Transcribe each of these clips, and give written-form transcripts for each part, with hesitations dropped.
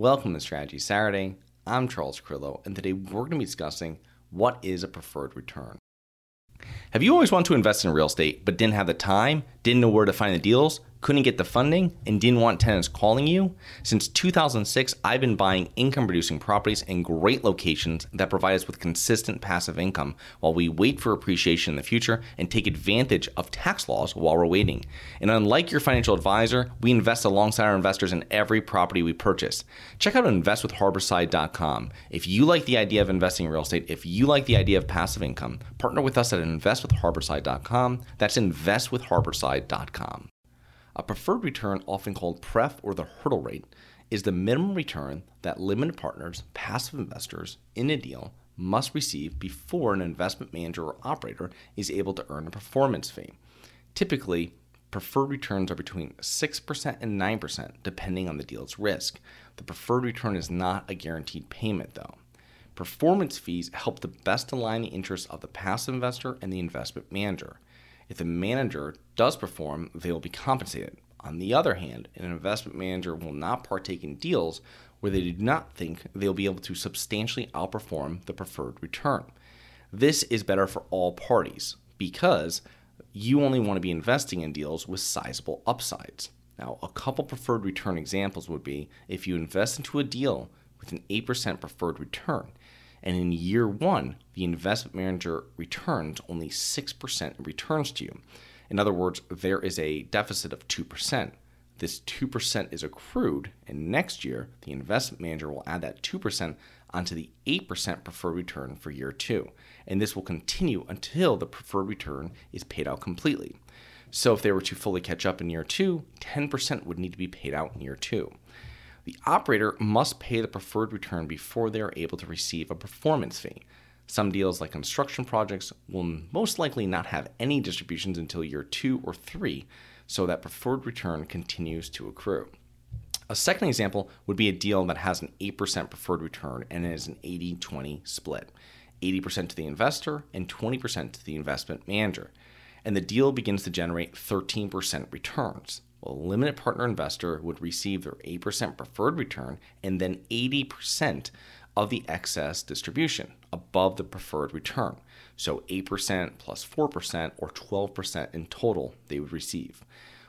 Welcome to Strategy Saturday. I'm Charles Crillo, and today we're going to be discussing what is a preferred return. Have you always wanted to invest in real estate but didn't have the time, didn't know where to find the deals, couldn't get the funding, and didn't want tenants calling you? Since 2006, I've been buying income-producing properties in great locations that provide us with consistent passive income while we wait for appreciation in the future and take advantage of tax laws while we're waiting. And unlike your financial advisor, we invest alongside our investors in every property we purchase. Check out investwithharborside.com. If you like the idea of investing in real estate, if you like the idea of passive income, partner with us at investwithharborside.com. That's investwithharborside.com. A preferred return, often called pref or the hurdle rate, is the minimum return that limited partners, passive investors in a deal, must receive before an investment manager or operator is able to earn a performance fee. Typically, preferred returns are between 6% and 9%, depending on the deal's risk. The preferred return is not a guaranteed payment, though. Performance fees help to best align the interests of the passive investor and the investment manager. If the manager does perform, they will be compensated. On the other hand, an investment manager will not partake in deals where they do not think they'll be able to substantially outperform the preferred return. This is better for all parties because you only want to be investing in deals with sizable upsides. Now, a couple preferred return examples would be if you invest into a deal with an 8% preferred return, and in year one, the investment manager returns only 6% in returns to you. In other words, there is a deficit of 2%. This 2% is accrued, and next year, the investment manager will add that 2% onto the 8% preferred return for year two. And this will continue until the preferred return is paid out completely. So if they were to fully catch up in year two, 10% would need to be paid out in year two. The operator must pay the preferred return before they are able to receive a performance fee. Some deals, like construction projects, will most likely not have any distributions until year 2 or 3, so that preferred return continues to accrue. A second example would be a deal that has an 8% preferred return and is an 80-20 split, 80% to the investor and 20% to the investment manager, and the deal begins to generate 13% returns. Well, a limited partner investor would receive their 8% preferred return and then 80% of the excess distribution above the preferred return. So 8% plus 4% or 12% in total they would receive,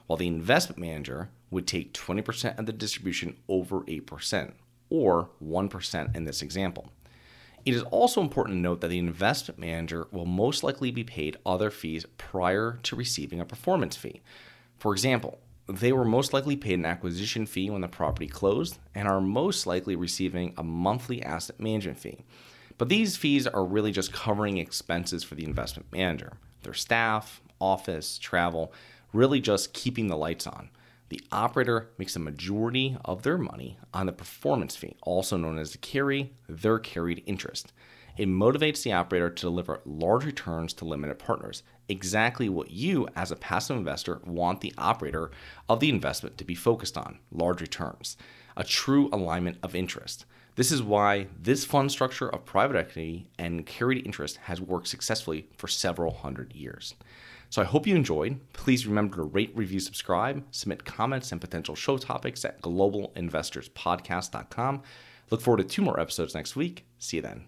while the investment manager would take 20% of the distribution over 8% or 1% in this example. It is also important to note that the investment manager will most likely be paid other fees prior to receiving a performance fee. For example, they were most likely paid an acquisition fee when the property closed and are most likely receiving a monthly asset management fee. But these fees are really just covering expenses for the investment manager, their staff, office, travel, really just keeping the lights on. The operator makes a majority of their money on the performance fee, also known as the carry, their carried interest. It motivates the operator to deliver large returns to limited partners, exactly what you as a passive investor want the operator of the investment to be focused on, large returns, a true alignment of interest. This is why this fund structure of private equity and carried interest has worked successfully for several hundred years. So I hope you enjoyed. Please remember to rate, review, subscribe, submit comments and potential show topics at globalinvestorspodcast.com. Look forward to 2 more episodes next week. See you then.